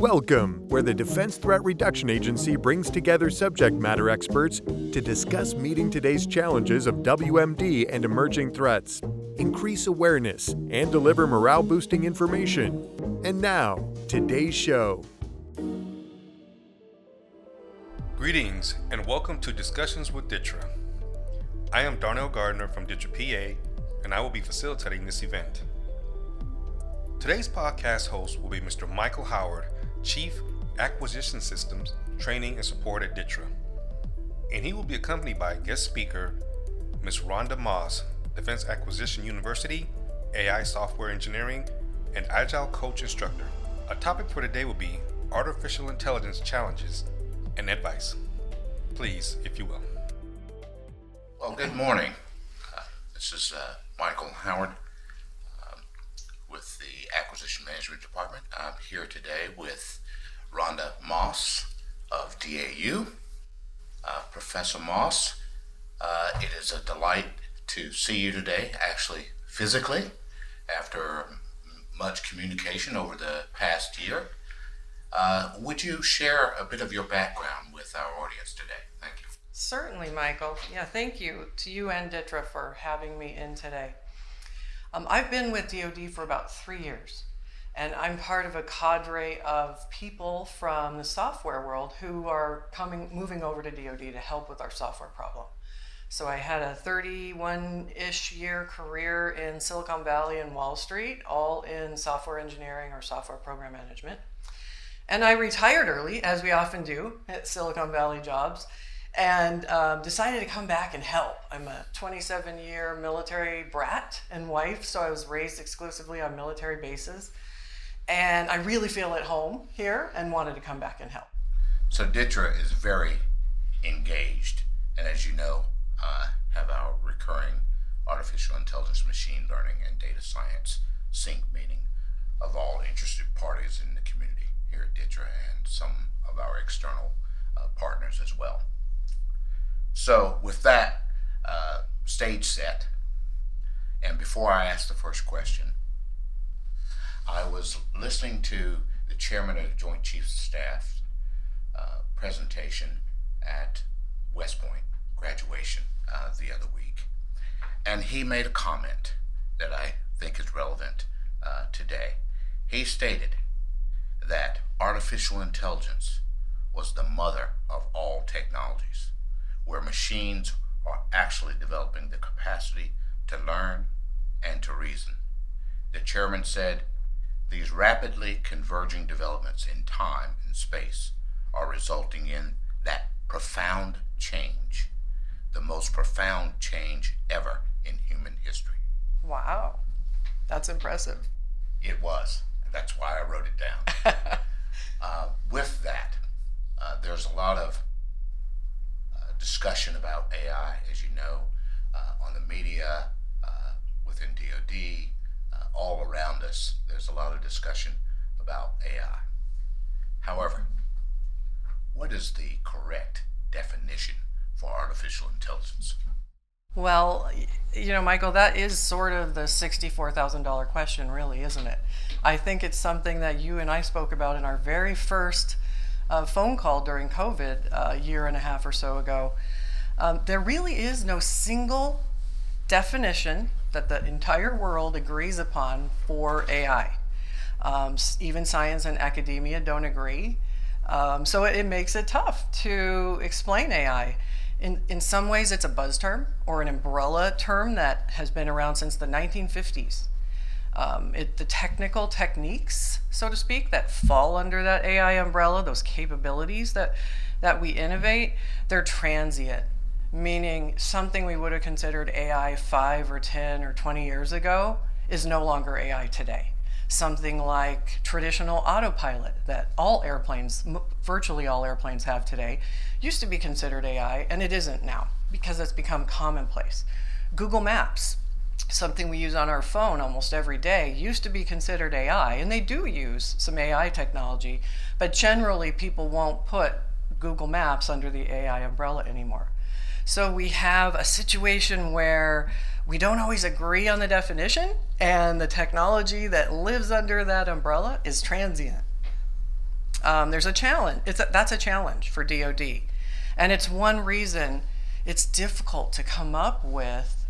Welcome, where the Defense Threat Reduction Agency brings together subject matter experts to discuss meeting today's challenges of WMD and emerging threats, increase awareness, and deliver morale-boosting information. And now, today's show. Greetings and welcome to Discussions with DITRA. I am Darnell Gardner from DITRA PA, and I will be facilitating this event. Today's podcast host will be Mr. Michael Howard, Chief Acquisition Systems Training and Support at DITRA. And he will be accompanied by guest speaker, Ms. Rhonda Moss, Defense Acquisition University, AI Software Engineering, and Agile Coach Instructor. A topic for today will be Artificial Intelligence Challenges and Advice. Please, if you will. Well, good morning. This is Michael Howard with the Acquisition Management Department. I'm here today with Rhonda Moss of DAU. Professor Moss, it is a delight to see you today, actually physically, after much communication over the past year. Would you share a bit of your background with our audience today? Thank you. Certainly, Michael. Yeah, thank you to you and DITRA for having me in today. I've been with DOD for about 3 years, and I'm part of a cadre of people from the software world who are moving over to DOD to help with our software problem. So I had a 31-ish year career in Silicon Valley and Wall Street, all in software engineering or software program management. And I retired early, as we often do at Silicon Valley jobs, and decided to come back and help. I'm a 27-year military brat and wife, so I was raised exclusively on military bases. And I really feel at home here and wanted to come back and help. So DITRA is very engaged, and as you know, have our recurring artificial intelligence, machine learning, and data science sync meeting of all interested parties in the community here at DITRA and some of our external partners as well. So with that stage set, and before I ask the first question, I was listening to the chairman of the Joint Chiefs of Staff presentation at West Point graduation the other week, and he made a comment that I think is relevant today. He stated that artificial intelligence was the mother of all technologies, where machines are actually developing the capacity to learn and to reason. The chairman said, "These rapidly converging developments in time and space are resulting in that profound change, the most profound change ever in human history." Wow, that's impressive. It was. That's why I wrote it down. With that, there's a lot of discussion about AI, as you know, on the media, within DOD, all around us. There's a lot of discussion about AI. However, what is the correct definition for artificial intelligence? Well, you know, Michael, that is sort of the $64,000 question, really, isn't it? I think it's something that you and I spoke about in our very first phone call during COVID a year and a half or so ago. There really is no single definition that the entire world agrees upon for AI. Even science and academia don't agree. So it makes it tough to explain AI. In some ways, it's a buzz term or an umbrella term that has been around since the 1950s. The technical techniques, so to speak, that fall under that AI umbrella, those capabilities that we innovate, they're transient, meaning something we would have considered AI 5 or 10 or 20 years ago is no longer AI today. Something like traditional autopilot that all airplanes, virtually all airplanes have today, used to be considered AI, and it isn't now because it's become commonplace. Google Maps, something we use on our phone almost every day, used to be considered AI, and they do use some AI technology, but generally people won't put Google Maps under the AI umbrella anymore. So we have a situation where we don't always agree on the definition, and the technology that lives under that umbrella is transient. There's a challenge. That's a challenge for DOD. And it's one reason it's difficult to come up with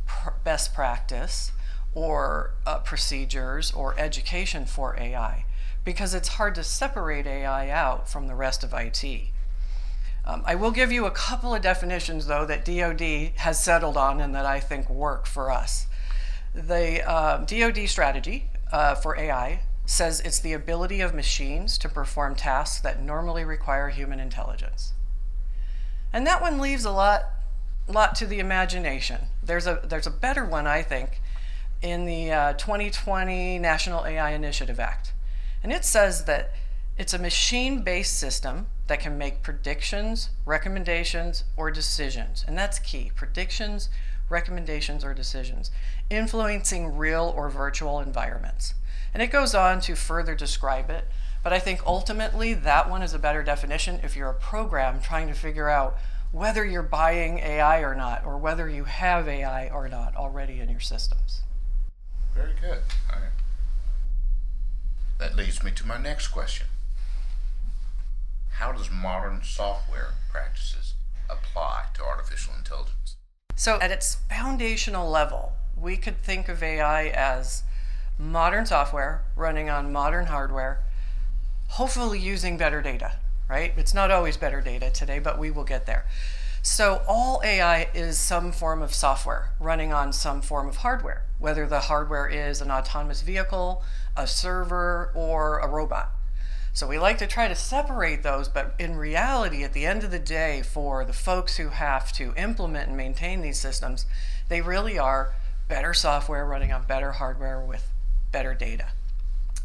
best practice or procedures or education for AI, because it's hard to separate AI out from the rest of IT. I will give you a couple of definitions, though, that DOD has settled on and that I think work for us. The DOD strategy for AI says it's the ability of machines to perform tasks that normally require human intelligence. And that one leaves a lot to the imagination. There's a better one, I think, in the 2020 National AI Initiative Act. And it says that it's a machine-based system that can make predictions, recommendations, or decisions. And that's key, predictions, recommendations, or decisions, influencing real or virtual environments. And it goes on to further describe it, but I think ultimately that one is a better definition if you're a program trying to figure out whether you're buying AI or not, or whether you have AI or not already in your systems. Very good. All right. That leads me to my next question. How does modern software practices apply to artificial intelligence? So at its foundational level, we could think of AI as modern software running on modern hardware, hopefully using better data, right? It's not always better data today, but we will get there. So all AI is some form of software running on some form of hardware, whether the hardware is an autonomous vehicle, a server, or a robot. So we like to try to separate those, but in reality, at the end of the day, for the folks who have to implement and maintain these systems, they really are better software running on better hardware with better data.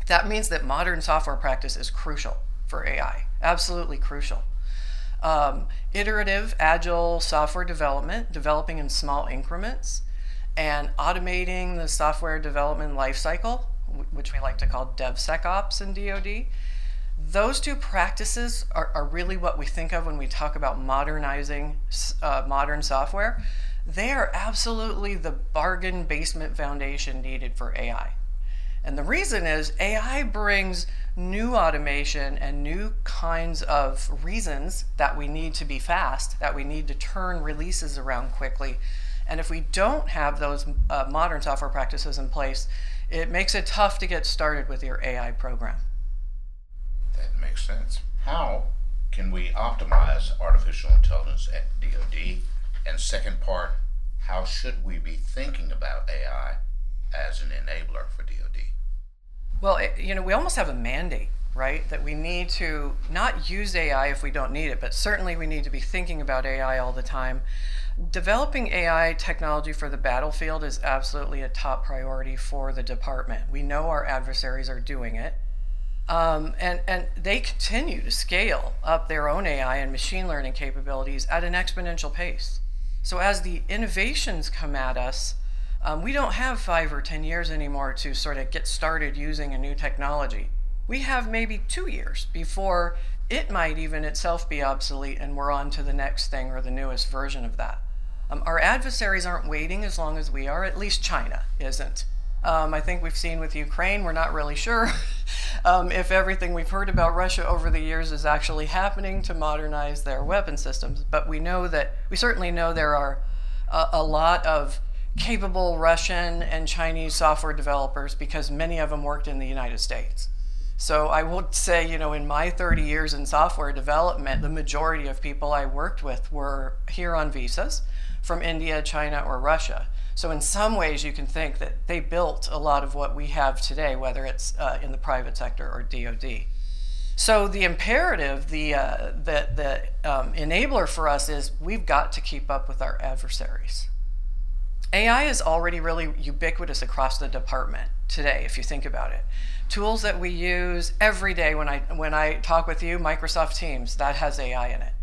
That means that modern software practice is crucial for AI, absolutely crucial. Iterative, agile software development, developing in small increments, and automating the software development lifecycle, which we like to call DevSecOps in DoD. Those two practices are really what we think of when we talk about modernizing modern software. They are absolutely the bargain basement foundation needed for AI. And the reason is AI brings new automation and new kinds of reasons that we need to be fast, that we need to turn releases around quickly. And if we don't have those modern software practices in place, it makes it tough to get started with your AI program. That makes sense. How can we optimize artificial intelligence at DoD? And second part, how should we be thinking about AI as an enabler for DoD? Well, we almost have a mandate, right? That we need to not use AI if we don't need it, but certainly we need to be thinking about AI all the time. Developing AI technology for the battlefield is absolutely a top priority for the department. We know our adversaries are doing it. And they continue to scale up their own AI and machine learning capabilities at an exponential pace. So as the innovations come at us, we don't have 5 or 10 years anymore to sort of get started using a new technology. We have maybe 2 years before it might even itself be obsolete and we're on to the next thing or the newest version of that. Our adversaries aren't waiting as long as we are, at least China isn't. I think we've seen with Ukraine, we're not really sure if everything we've heard about Russia over the years is actually happening to modernize their weapon systems. But we know that, we certainly know there are a lot of capable Russian and Chinese software developers because many of them worked in the United States. So I would say, in my 30 years in software development, the majority of people I worked with were here on visas from India, China, or Russia. So in some ways, you can think that they built a lot of what we have today, whether it's in the private sector or DoD. So the imperative, the enabler for us is we've got to keep up with our adversaries. AI is already really ubiquitous across the department today, if you think about it. Tools that we use every day when I talk with you, Microsoft Teams, that has AI in it.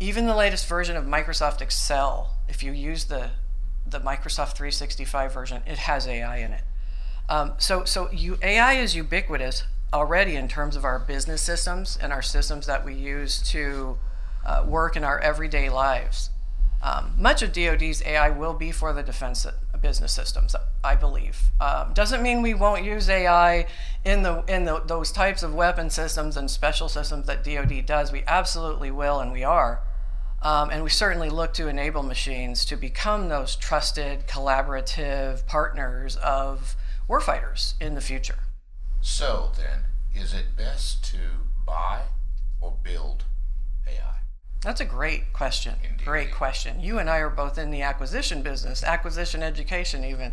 Even the latest version of Microsoft Excel, if you use the Microsoft 365 version, it has AI in it. AI is ubiquitous already in terms of our business systems and our systems that we use to work in our everyday lives. Much of DoD's AI will be for the defense business systems, I believe. Doesn't mean we won't use AI in those types of weapon systems and special systems that DOD does. We absolutely will, and we are. And we certainly look to enable machines to become those trusted, collaborative partners of warfighters in the future. So then, is it best to buy or build AI? That's a great question. Indeed. Great question. You and I are both in the acquisition business, acquisition education even.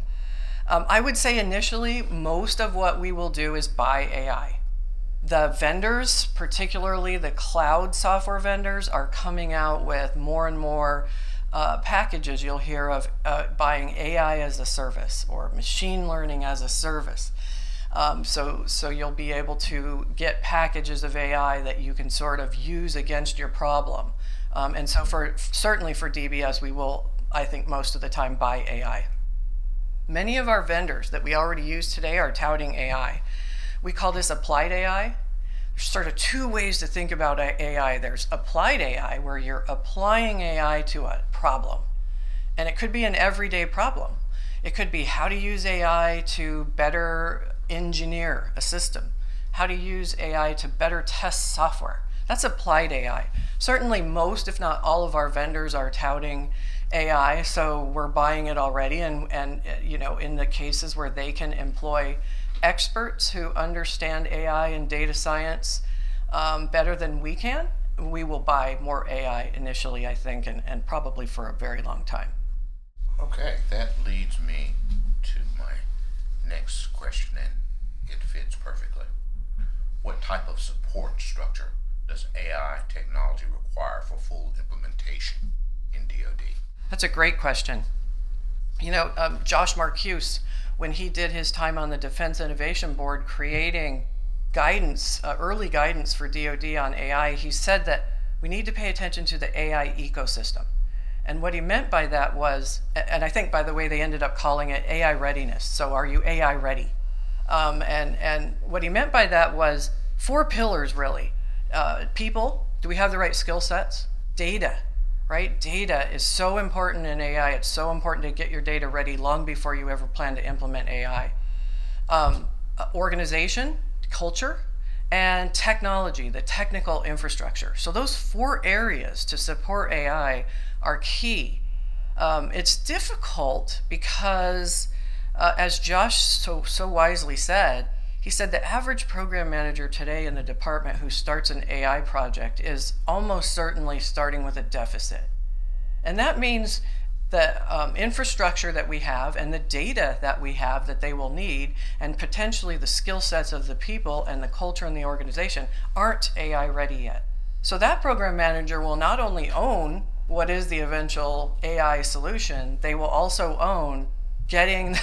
I would say initially, most of what we will do is buy AI. The vendors, particularly the cloud software vendors, are coming out with more and more packages you'll hear of buying AI as a service or machine learning as a service. So you'll be able to get packages of AI that you can sort of use against your problem. And so certainly for DBS, we will, I think, most of the time buy AI. Many of our vendors that we already use today are touting AI. We call this applied AI. There's sort of two ways to think about AI. There's applied AI, where you're applying AI to a problem. And it could be an everyday problem. It could be how to use AI to better engineer a system, how to use AI to better test software. That's applied AI. Certainly most, if not all, of our vendors are touting AI, so we're buying it already, and you know, in the cases where they can employ experts who understand AI and data science better than we can, we will buy more AI initially, I think, and probably for a very long time. Okay, that leads me to my next question, and it fits perfectly. What type of support structure does AI technology require for full implementation in DoD? That's a great question. You know, Josh Marcuse, when he did his time on the Defense Innovation Board creating guidance, early guidance for DoD on AI, he said that we need to pay attention to the AI ecosystem. And what he meant by that was, and I think, by the way, they ended up calling it AI readiness. So are you AI ready? And what he meant by that was four pillars, really. People, do we have the right skill sets? Data, right? Data is so important in AI. It's so important to get your data ready long before you ever plan to implement AI. Organization, culture, and technology, the technical infrastructure. So those four areas to support AI are key. It's difficult because, as Josh so wisely said, he said the average program manager today in the department who starts an AI project is almost certainly starting with a deficit. And that means the infrastructure that we have and the data that we have that they will need, and potentially the skill sets of the people and the culture in the organization, aren't AI ready yet. So that program manager will not only own what is the eventual AI solution, they will also own getting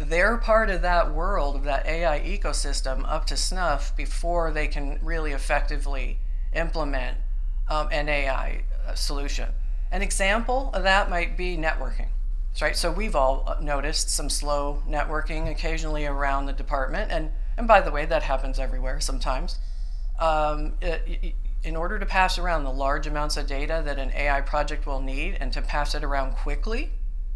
their part of that world, of that AI ecosystem, up to snuff before they can really effectively implement an AI solution. An example of that might be networking, right? So we've all noticed some slow networking occasionally around the department, and by the way, that happens everywhere sometimes. In order to pass around the large amounts of data that an AI project will need, and to pass it around quickly,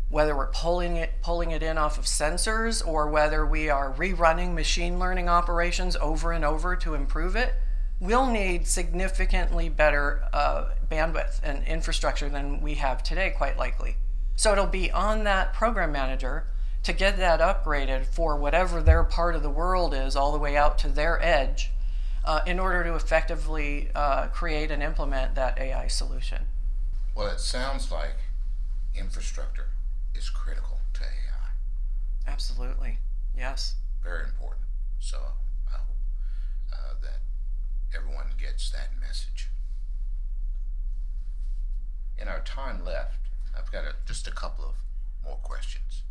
whether we're pulling it in off of sensors, or whether we are rerunning machine learning operations over and over to improve it, we'll need significantly better bandwidth and infrastructure than we have today, quite likely. So it'll be on that program manager to get that upgraded for whatever their part of the world is, all the way out to their edge, in order to effectively create and implement that AI solution. Well, it sounds like infrastructure is critical to AI. Absolutely, yes. Very important. So I hope that everyone gets that message. In our time left, I've got just a couple of more questions.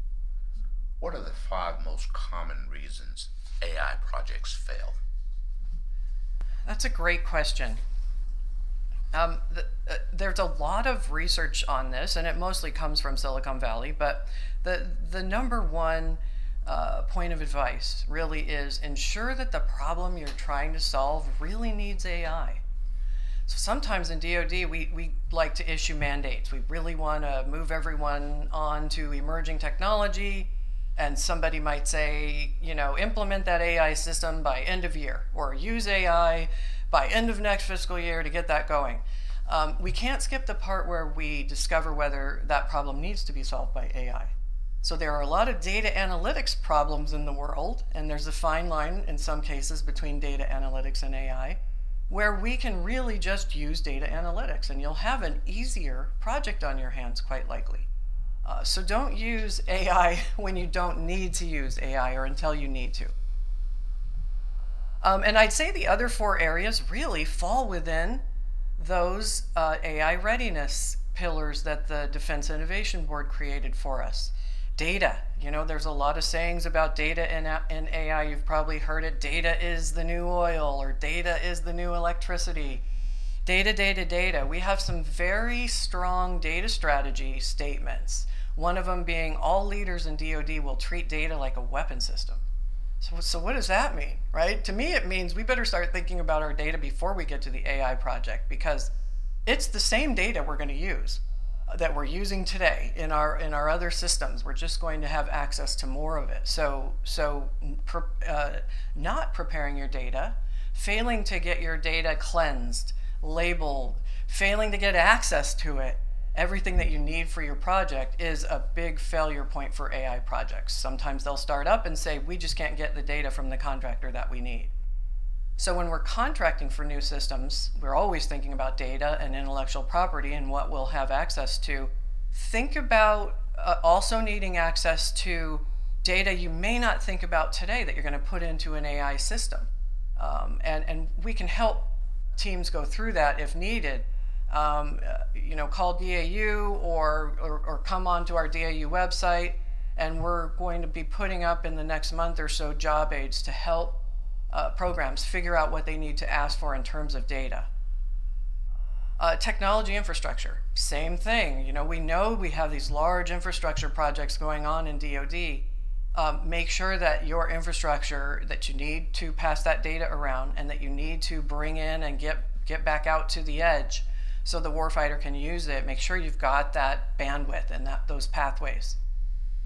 What are the 5 most common reasons AI projects fail? That's a great question. There's a lot of research on this, and it mostly comes from Silicon Valley, but the number one point of advice really is ensure that the problem you're trying to solve really needs AI. So sometimes in DOD, we like to issue mandates. We really want to move everyone on to emerging technology, and somebody might say, you know, implement that AI system by end of year, or use AI by end of next fiscal year to get that going. We can't skip the part where we discover whether that problem needs to be solved by AI. So there are a lot of data analytics problems in the world, and there's a fine line in some cases between data analytics and AI, where we can really just use data analytics, and you'll have an easier project on your hands, quite likely. So don't use AI when you don't need to use AI or until you need to. And I'd say the other four areas really fall within those AI readiness pillars that the Defense Innovation Board created for us. Data, you know, there's a lot of sayings about data and AI. You've probably heard it. Data is the new oil, or data is the new electricity. Data, data, data. We have some very strong data strategy statements. One of them being all leaders in DOD will treat data like a weapon system. So what does that mean, right? To me, it means we better start thinking about our data before we get to the AI project, because it's the same data we're going to use that we're using today in our other systems. We're just going to have access to more of it. So not preparing your data, failing to get your data cleansed, labeled, failing to get access to it, everything that you need for your project is a big failure point for AI projects. Sometimes they'll start up and say, we just can't get the data from the contractor that we need. So when we're contracting for new systems, we're always thinking about data and intellectual property and what we'll have access to. Think about also needing access to data you may not think about today that you're going to put into an AI system. And we can help teams go through that if needed. You know, call DAU or come onto our DAU website, and we're going to be putting up in the next month or so job aids to help programs figure out what they need to ask for in terms of data. Technology infrastructure, same thing. You know we have these large infrastructure projects going on in DOD. Make sure that your infrastructure that you need to pass that data around and that you need to bring in and get back out to the edge so the warfighter can use it, make sure you've got that bandwidth and those pathways.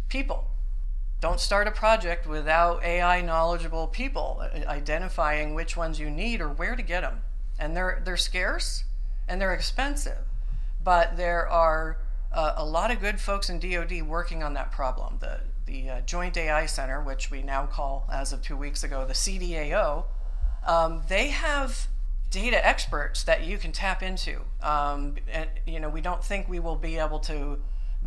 People. Don't start a project without AI knowledgeable people, identifying which ones you need or where to get them. And they're scarce and they're expensive, but there are a lot of good folks in DOD working on that problem. The Joint AI Center, which we now call, as of 2 weeks ago, the CDAO, they have data experts that you can tap into. And, you know, we don't think we will be able to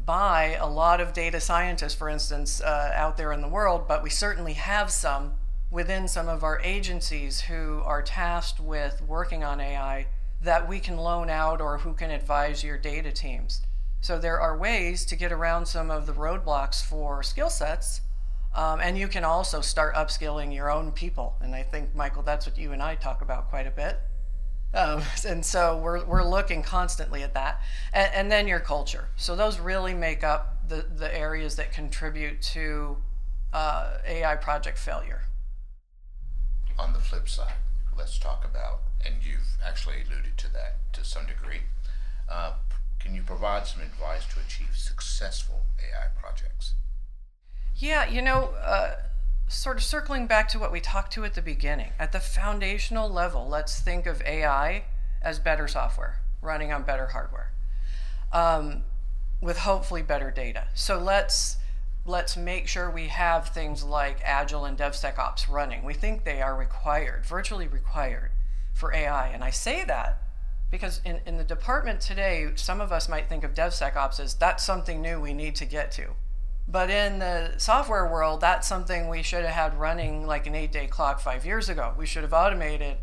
buy a lot of data scientists, for instance, out there in the world, but we certainly have some within some of our agencies who are tasked with working on AI that we can loan out or who can advise your data teams. So there are ways to get around some of the roadblocks for skill sets, and you can also start upskilling your own people. And I think, Michael, that's what you and I talk about quite a bit. And so we're looking constantly at that. And then your culture. So those really make up the areas that contribute to AI project failure. On the flip side, let's talk about, and you've actually alluded to that to some degree, can you provide some advice to achieve successful AI projects? Yeah, you know, sort of circling back to what we talked to at the beginning, at the foundational level, let's think of AI as better software running on better hardware, with hopefully better data. So let's make sure we have things like Agile and DevSecOps running. We think they are required, virtually required, for AI. And I say that because in the department today, some of us might think of DevSecOps as that's something new we need to get to. But in the software world, that's something we should have had running like an 8-day clock 5 years ago. We should have automated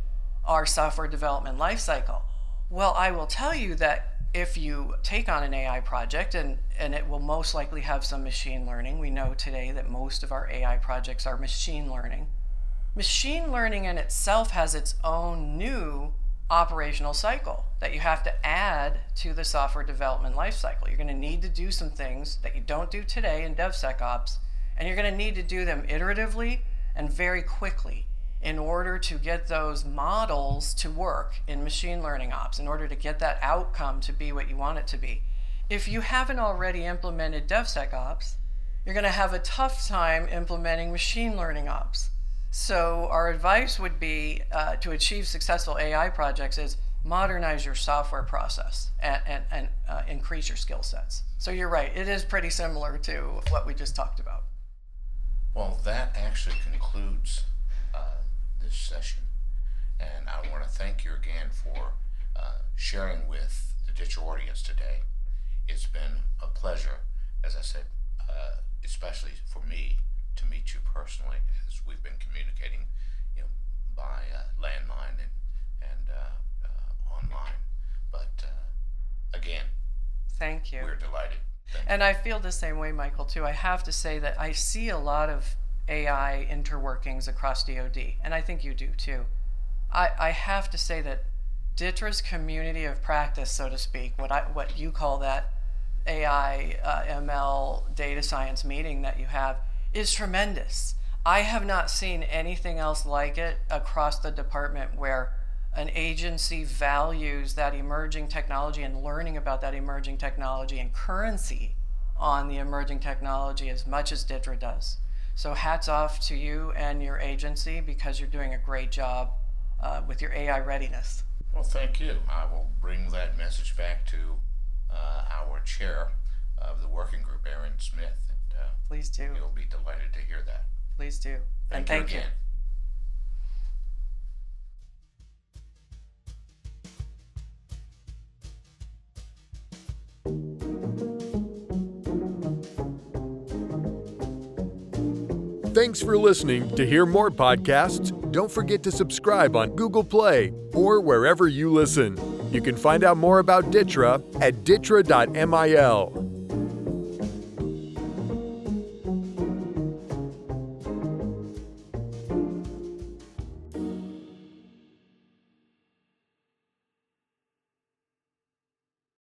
our software development lifecycle. Well, I will tell you that if you take on an AI project, and it will most likely have some machine learning. We know today that most of our AI projects are machine learning. Machine learning in itself has its own new operational cycle that you have to add to the software development lifecycle. You're going to need to do some things that you don't do today in DevSecOps, and you're going to need to do them iteratively and very quickly in order to get those models to work in machine learning ops, in order to get that outcome to be what you want it to be. If you haven't already implemented DevSecOps, you're going to have a tough time implementing machine learning ops. So our advice would be to achieve successful AI projects is modernize your software process and increase your skill sets. So you're right, it is pretty similar to what we just talked about. Well, that actually concludes this session. And I want to thank you again for sharing with the DITRA audience today. It's been a pleasure, as I said, especially for me, to meet you personally, as we've been communicating, you know, by landline and online. But again, thank you. We're delighted. And I feel the same way, Michael, too. I have to say that I see a lot of AI interworkings across DOD, and I think you do too. I have to say that DITRA's community of practice, so to speak, what you call that AI, ML, data science meeting that you have, is tremendous. I have not seen anything else like it across the department where an agency values that emerging technology and learning about that emerging technology and currency on the emerging technology as much as DITRA does. So hats off to you and your agency, because you're doing a great job with your AI readiness. Well, thank you. I will bring that message back to our chair of the working group, Aaron Smith. And, please do. You'll be delighted to hear that. Please do. And thank you again. Thanks for listening. To hear more podcasts, don't forget to subscribe on Google Play or wherever you listen. You can find out more about DITRA at ditra.mil.